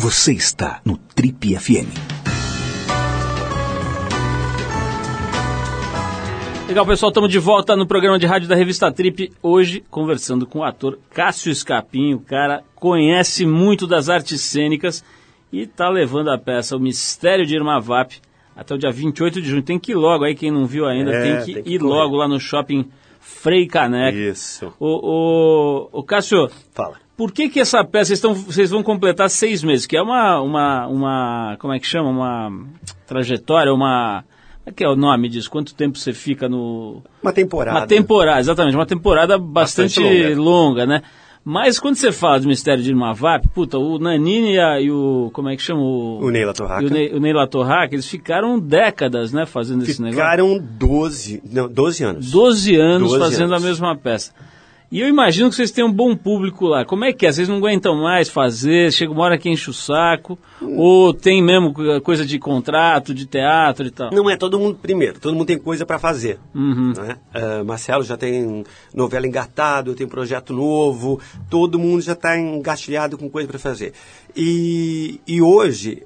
Você está no Trip FM. Legal, pessoal, estamos de volta no programa de rádio da revista Trip, hoje conversando com o ator Cássio Scapin. O cara conhece muito das artes cênicas e está levando a peça O Mistério de Irma Vap até o dia 28 de junho. Tem que ir logo aí, quem não viu ainda, tem que ir logo lá no Shopping Frei Caneca. Isso. O Cássio, fala. Por que essa peça, vocês vão completar 6 meses, que é uma como é que chama, uma trajetória, uma, como é que é o nome disso? Quanto tempo você fica no... Uma temporada. Uma temporada, exatamente, uma temporada bastante longa, né? Mas quando você fala do Mistério de Irma Vap, puta, o Lenine e o, como é que chama? O Neila Torraca. O Neila Torraca, eles ficaram décadas, né, fazendo esse negócio. Ficaram 12 anos. 12 anos fazendo a mesma peça. E eu imagino que vocês têm um bom público lá. Como é que é? Vocês não aguentam mais fazer? Chega uma hora que enche o saco? Ou tem mesmo coisa de contrato, de teatro e tal? Não é todo mundo, primeiro. Todo mundo tem coisa para fazer. Uhum. Né? Marcelo já tem novela engatada, eu tenho projeto novo. Todo mundo já está engatilhado com coisa para fazer. E hoje,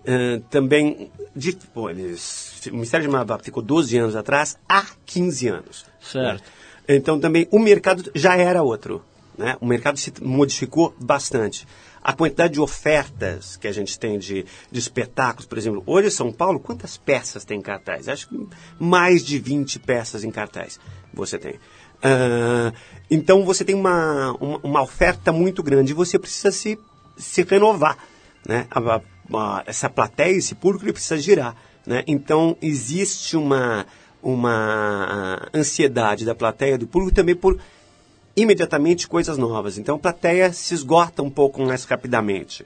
também... o Mistério de Irma Vap ficou 12 anos atrás, há 15 anos. Certo. Né? Então, também, o mercado já era outro, né? O mercado se modificou bastante. A quantidade de ofertas que a gente tem de espetáculos, por exemplo, hoje em São Paulo, quantas peças tem em cartaz? Acho que mais de 20 peças em cartaz você tem. Então, você tem uma oferta muito grande e você precisa se renovar, né? Essa plateia, esse público, ele precisa girar, né? Então, existe uma ansiedade da plateia, do público, também por imediatamente coisas novas. Então a plateia se esgota um pouco mais rapidamente.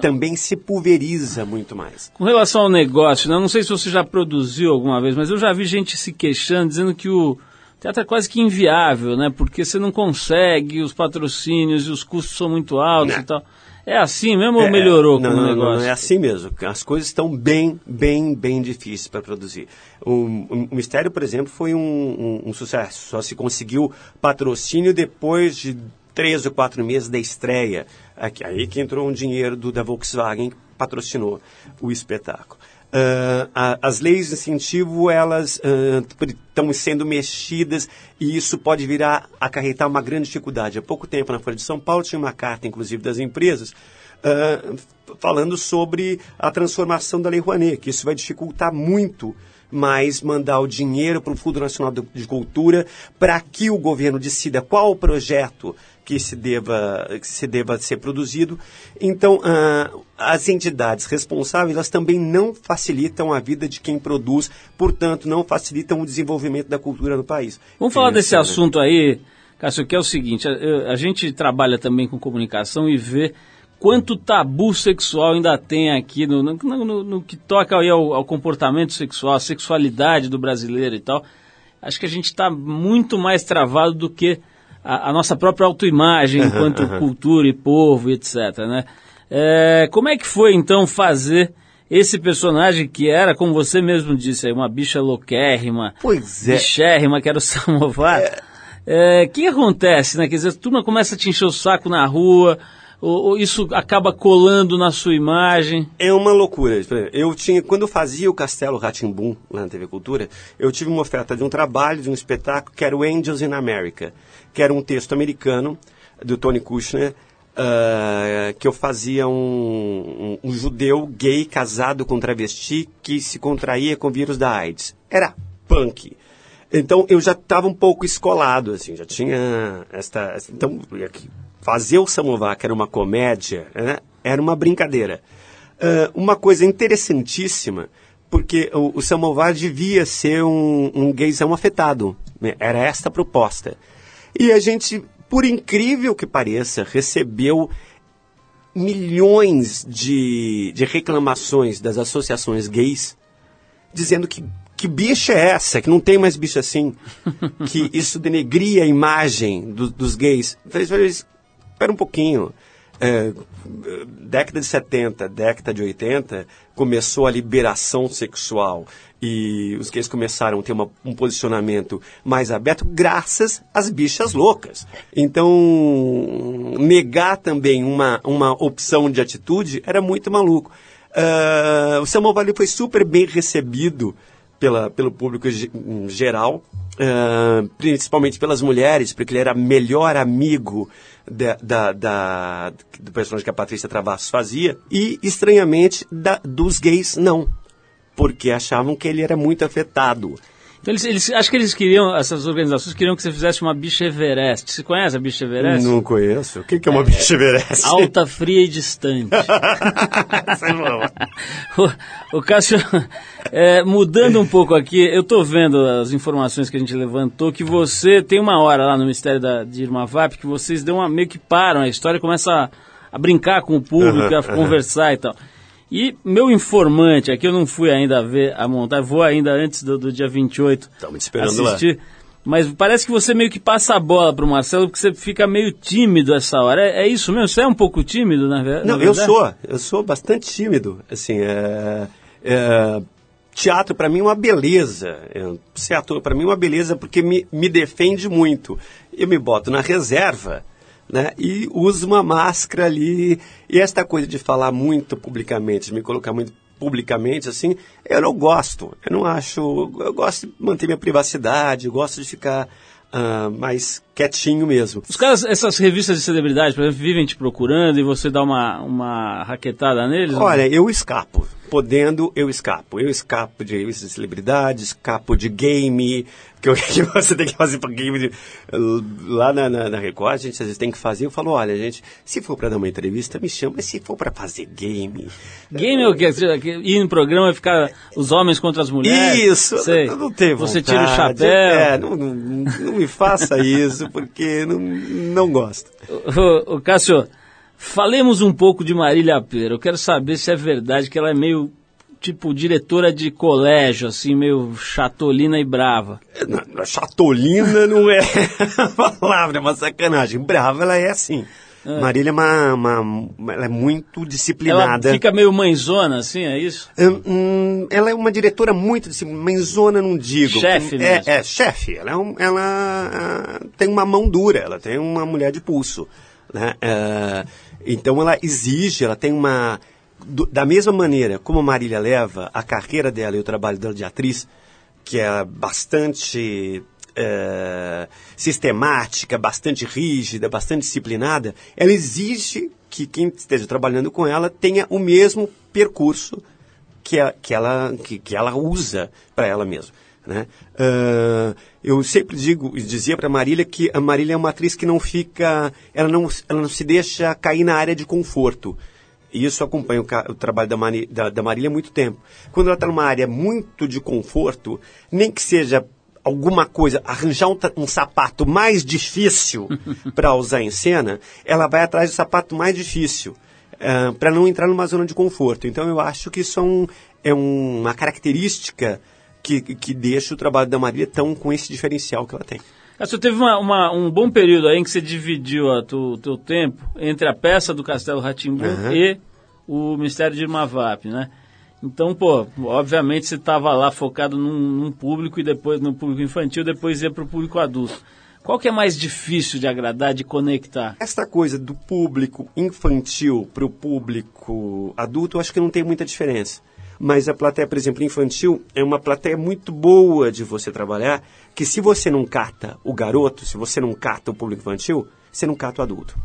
Também se pulveriza muito mais. Com relação ao negócio, né? Não sei se você já produziu alguma vez, mas eu já vi gente se queixando, dizendo que o teatro é quase que inviável, né? Porque você não consegue, os patrocínios e os custos são muito altos e tal. É assim mesmo ou melhorou com o negócio? Não, é assim mesmo. As coisas estão bem difíceis para produzir. O Mistério, por exemplo, foi um sucesso. Só se conseguiu patrocínio depois de 3 ou 4 meses da estreia. Aí que entrou um dinheiro da Volkswagen que patrocinou o espetáculo. As leis de incentivo, elas estão sendo mexidas e isso pode acarretar uma grande dificuldade. Há pouco tempo, na Folha de São Paulo, tinha uma carta, inclusive, das empresas, falando sobre a transformação da Lei Rouanet, que isso vai dificultar muito mais mandar o dinheiro para o Fundo Nacional de Cultura para que o governo decida qual o projeto que se deva ser produzido. Então, as entidades responsáveis, elas também não facilitam a vida de quem produz, portanto, não facilitam o desenvolvimento da cultura no país. Vamos falar desse assunto aí, Cássio, que é o seguinte, a gente trabalha também com comunicação e vê quanto tabu sexual ainda tem aqui no que toca aí ao comportamento sexual, à sexualidade do brasileiro e tal. Acho que a gente está muito mais travado do que a nossa própria autoimagem enquanto cultura e povo, etc., né? Como é que foi, então, fazer esse personagem que era, como você mesmo disse, uma bicha louquérrima, bichérrima, que era o Samovar? O que acontece, né? Quer dizer, a turma começa a te encher o saco na rua, ou isso acaba colando na sua imagem? É uma loucura. Quando eu fazia o Castelo Rá-Tim-Bum, lá na TV Cultura, eu tive uma oferta de um trabalho, de um espetáculo, que era o Angels in America, que era um texto americano, do Tony Kushner, que eu fazia um judeu gay casado com travesti que se contraía com o vírus da AIDS. Era punk. Então, eu já estava um pouco escolado, assim, já tinha então, fazer o Samovar, que era uma comédia, né, era uma brincadeira. Uma coisa interessantíssima, porque o Samovar devia ser um gaysão afetado. Era esta a proposta. E a gente, por incrível que pareça, recebeu milhões de reclamações das associações gays, dizendo que bicha é essa, que não tem mais bicha assim, que isso denegria a imagem dos gays. Espera um pouquinho. Década de 70, década de 80, começou a liberação sexual e os gays começaram a ter um posicionamento mais aberto graças às bichas loucas. Então, negar também uma opção de atitude era muito maluco. O Samovar foi super bem recebido pelo público geral, principalmente pelas mulheres, porque ele era melhor amigo do personagem que a Patrícia Travassos fazia, e, estranhamente, dos gays não, porque achavam que ele era muito afetado. Então, acho que eles queriam, essas organizações queriam que você fizesse uma bicha Everest. Você conhece a bicha Everest? Não conheço. O que é uma bicha Everest? Alta, fria e distante. O Cássio, mudando um pouco aqui, eu estou vendo as informações que a gente levantou, que você tem uma hora lá no Mistério de Irma Vap, que vocês meio que param a história e começam a brincar com o público, a conversar e tal. E meu informante, aqui eu não fui ainda ver a montagem, vou ainda antes do dia 28 assistir, mas parece que você meio que passa a bola para o Marcelo, porque você fica meio tímido essa hora, é isso mesmo? Você é um pouco tímido, na verdade? Não, eu sou bastante tímido, assim, teatro para mim é uma beleza, ser ator para mim é uma beleza porque me defende muito, eu me boto na reserva, né? E uso uma máscara ali, e esta coisa de falar muito publicamente, de me colocar muito publicamente, assim, eu não gosto, eu não acho, eu gosto de manter minha privacidade, eu gosto de ficar mais quietinho mesmo. Os caras, essas revistas de celebridade, por exemplo, vivem te procurando e você dá uma raquetada neles? Olha, eu escapo, podendo, eu escapo de revistas de celebridade, escapo de game, que você tem que fazer para game, lá na Record, a gente às vezes tem que fazer, eu falo, olha gente, se for para dar uma entrevista, me chama, mas se for para fazer game... Game é o quê? Ir no programa e ficar os homens contra as mulheres? Isso, sei. Não tem vontade. Você tira o chapéu... não me faça isso, porque não gosto. Ô Cássio, falemos um pouco de Marília Pêra. Eu quero saber se é verdade que ela é meio tipo diretora de colégio, assim, meio chatolina e brava. Não, chatolina não é a palavra, é uma sacanagem. Brava ela é assim. É. Marília é ela é muito disciplinada. Ela fica meio mãezona, assim, é isso? Ela é uma diretora muito disciplinada. Mãezona não digo. Chefe mesmo. É chefe. Ela tem uma mão dura, ela tem uma mulher de pulso. Né? Então ela exige, ela tem uma... Da mesma maneira como a Marília leva a carreira dela e o trabalho dela de atriz, que é bastante... sistemática, bastante rígida, bastante disciplinada, ela exige que quem esteja trabalhando com ela tenha o mesmo percurso que ela usa para ela mesma, né? Eu sempre dizia para a Marília que a Marília é uma atriz que não fica, ela não se deixa cair na área de conforto. E isso acompanha o trabalho da Marília há muito tempo. Quando ela está numa área muito de conforto, nem que seja alguma coisa, arranjar um sapato mais difícil para usar em cena, ela vai atrás do sapato mais difícil, para não entrar numa zona de conforto. Então eu acho que isso é uma característica que deixa o trabalho da Marília tão com esse diferencial que ela tem. Cássio, teve um bom período aí em que você dividiu o teu tempo entre a peça do Castelo Rá-Tim-Bum e o Mistério de Irma Vap, né? Então, obviamente você estava lá focado num público e depois no público infantil, depois ia para o público adulto. Qual que é mais difícil de agradar, de conectar? Esta coisa do público infantil para o público adulto, eu acho que não tem muita diferença. Mas a plateia, por exemplo, infantil, é uma plateia muito boa de você trabalhar, que se você não cata o garoto, se você não cata o público infantil, você não cata o adulto.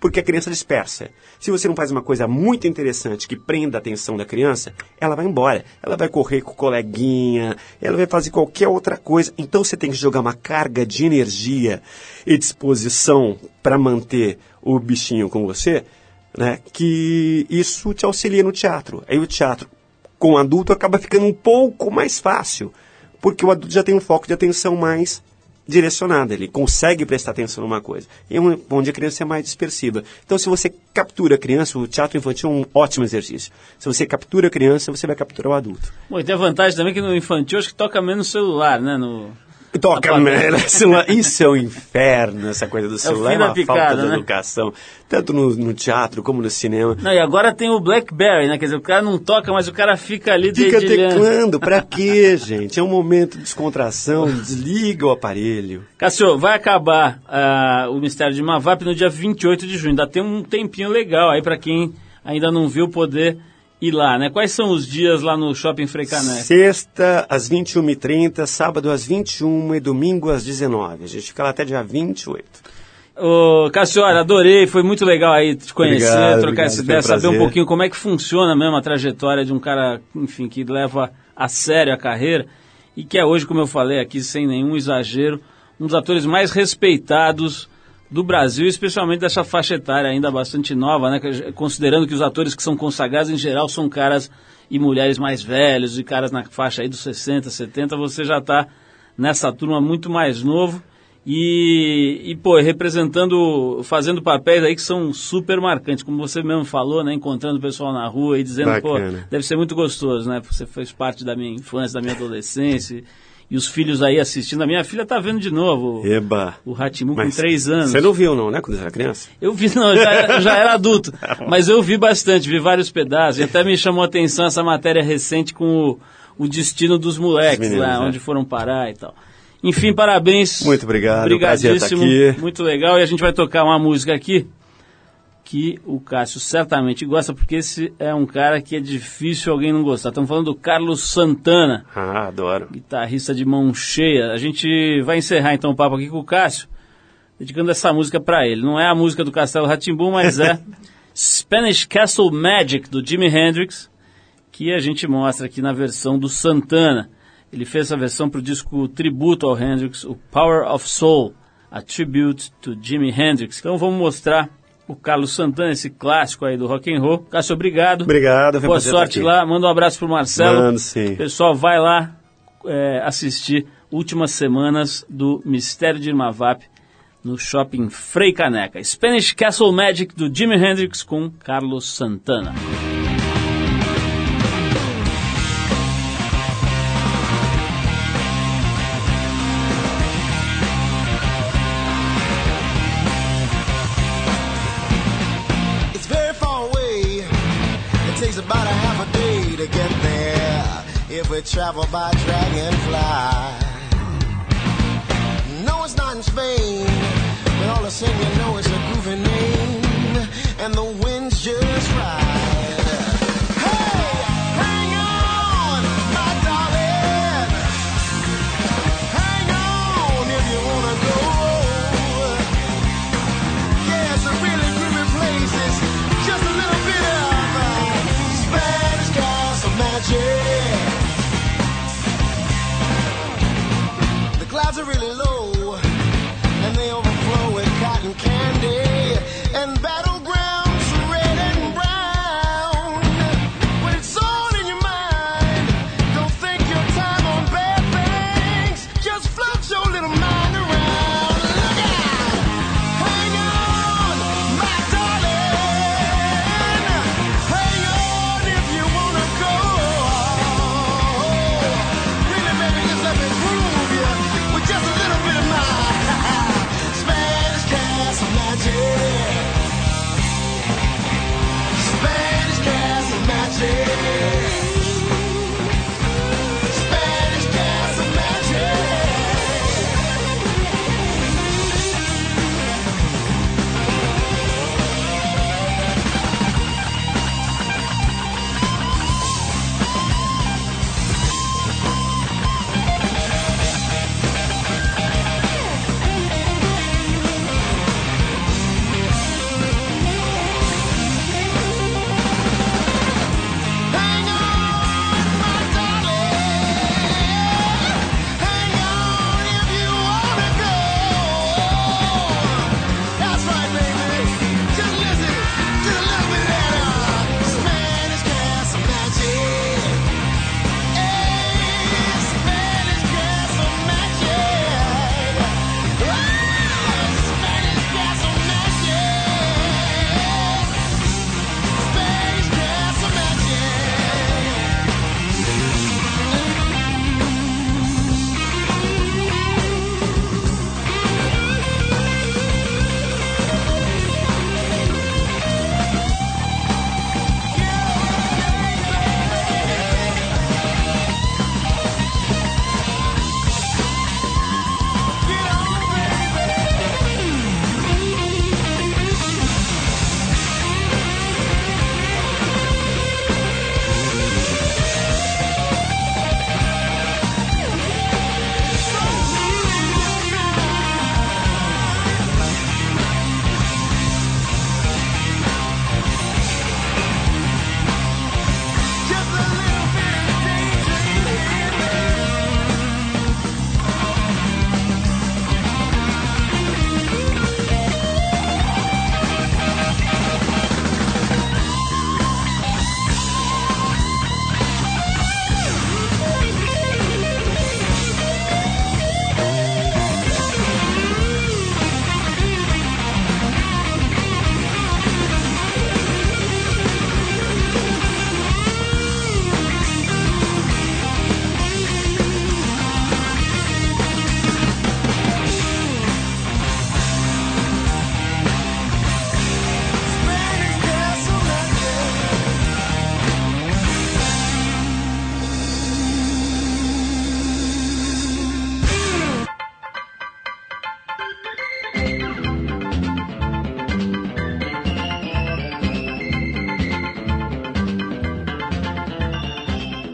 Porque a criança dispersa. Se você não faz uma coisa muito interessante que prenda a atenção da criança, ela vai embora, ela vai correr com o coleguinha, ela vai fazer qualquer outra coisa. Então você tem que jogar uma carga de energia e disposição para manter o bichinho com você, né? Que isso te auxilia no teatro. Aí o teatro com o adulto acaba ficando um pouco mais fácil, porque o adulto já tem um foco de atenção mais direcionada, ele consegue prestar atenção numa coisa. E onde a criança é mais dispersiva. Então, se você captura a criança, o teatro infantil é um ótimo exercício. Se você captura a criança, você vai capturar o adulto. Bom, e tem a vantagem também que no infantil, acho que toca menos celular, né? Toca menos celular. Isso é um inferno, essa coisa do celular. É uma picada, falta de educação. Tanto no teatro como no cinema. Não, e agora tem o Blackberry, né? Quer dizer, o cara não toca, mas o cara fica ali dedilhando. Fica teclando. Pra quê, gente? É um momento de descontração. Desliga o aparelho. Cássio, vai acabar o Mistério de Irma Vap no dia 28 de junho. Ainda tem um tempinho legal aí pra quem ainda não viu poder ir lá, né? Quais são os dias lá no Shopping Frei Caneca? Sexta, às 21h30, sábado, às 21h e domingo, às 19h. A gente fica lá até dia 28. Cássio, adorei, foi muito legal aí te conhecer, trocar essa ideia, saber um pouquinho como é que funciona mesmo a trajetória de um cara, enfim, que leva a sério a carreira e que é hoje, como eu falei aqui, sem nenhum exagero, um dos atores mais respeitados do Brasil, especialmente dessa faixa etária ainda bastante nova, né? Considerando que os atores que são consagrados em geral são caras e mulheres mais velhos e caras na faixa aí dos 60, 70, você já está nessa turma muito mais novo e representando, fazendo papéis aí que são super marcantes, como você mesmo falou, né? Encontrando o pessoal na rua e dizendo, deve ser muito gostoso, né? Você fez parte da minha infância, da minha adolescência. E os filhos aí assistindo. A minha filha tá vendo de novo o Rá-Tim-Bum com 3 anos. Você não viu não, né? Quando era criança? Eu vi, não, já era adulto. Mas eu vi bastante, vi vários pedaços. E até me chamou a atenção essa matéria recente com o destino dos moleques, meninos, lá, onde foram parar e tal. Enfim, parabéns. Muito obrigado. Obrigadíssimo. Prazer estar aqui. Muito legal. E a gente vai tocar uma música aqui que o Cássio certamente gosta, porque esse é um cara que é difícil alguém não gostar. Estamos falando do Carlos Santana. Ah, adoro. Guitarrista de mão cheia. A gente vai encerrar então o papo aqui com o Cássio, dedicando essa música para ele. Não é a música do Castelo Rá-Tim-Bum, mas é Spanish Castle Magic, do Jimi Hendrix, que a gente mostra aqui na versão do Santana. Ele fez essa versão para o disco tributo ao Hendrix, o Power of Soul, a Tribute to Jimi Hendrix. Então vamos mostrar o Carlos Santana, esse clássico aí do rock and roll. Cássio, obrigado. Obrigado. Boa sorte lá. Manda um abraço pro Marcelo. Mando, sim. Pessoal, vai lá assistir Últimas Semanas do Mistério de Irma Vap no Shopping Frei Caneca. Spanish Castle Magic do Jimi Hendrix com Carlos Santana. would travel by dragonfly. No, it's not in Spain, but all the same you know it's a groovy name, and the wind's just right. The clouds are really low, and they overflow with cotton candy and battlegrounds red and brown. When it's all in your mind, don't think your time on bad things. Just float your little mind around. Look out! Hang on, my darling. Hang on if you wanna go. Really, baby, just let me prove you with just a little bit of my Spanish Castle Magic. Spanish Castle Magic. Spanish Castle Magic. Hang on, my darling. Hang on if you wanna go. That's right, baby. Just listen to a little bit of that Spanish Castle Magic. Hey, Spanish Castle Magic. Ah, Spanish Castle Magic. Spanish Castle Magic. Just a little bit of daydreaming. Spanish Castle Magic.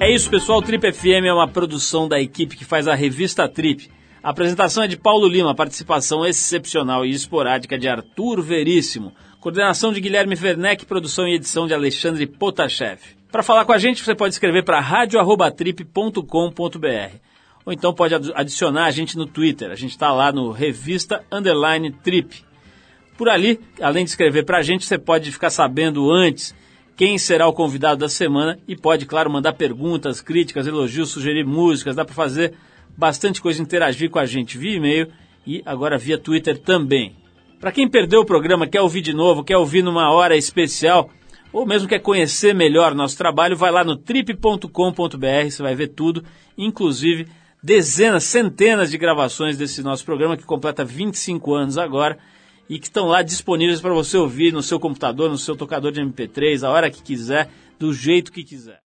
É isso, pessoal. O Trip FM é uma produção da equipe que faz a revista Trip. A apresentação é de Paulo Lima, participação excepcional e esporádica de Arthur Veríssimo, coordenação de Guilherme Werneck, produção e edição de Alexandre Potashev. Para falar com a gente, você pode escrever para radio@trip.com.br ou então pode adicionar a gente no Twitter. A gente está lá no revista_trip. Por ali, além de escrever para a gente, você pode ficar sabendo antes quem será o convidado da semana e pode, claro, mandar perguntas, críticas, elogios, sugerir músicas. Dá para fazer bastante coisa, interagir com a gente via e-mail e agora via Twitter também. Para quem perdeu o programa, quer ouvir de novo, quer ouvir numa hora especial ou mesmo quer conhecer melhor nosso trabalho, vai lá no trip.com.br, você vai ver tudo, inclusive dezenas, centenas de gravações desse nosso programa que completa 25 anos agora e que estão lá disponíveis para você ouvir no seu computador, no seu tocador de MP3, a hora que quiser, do jeito que quiser.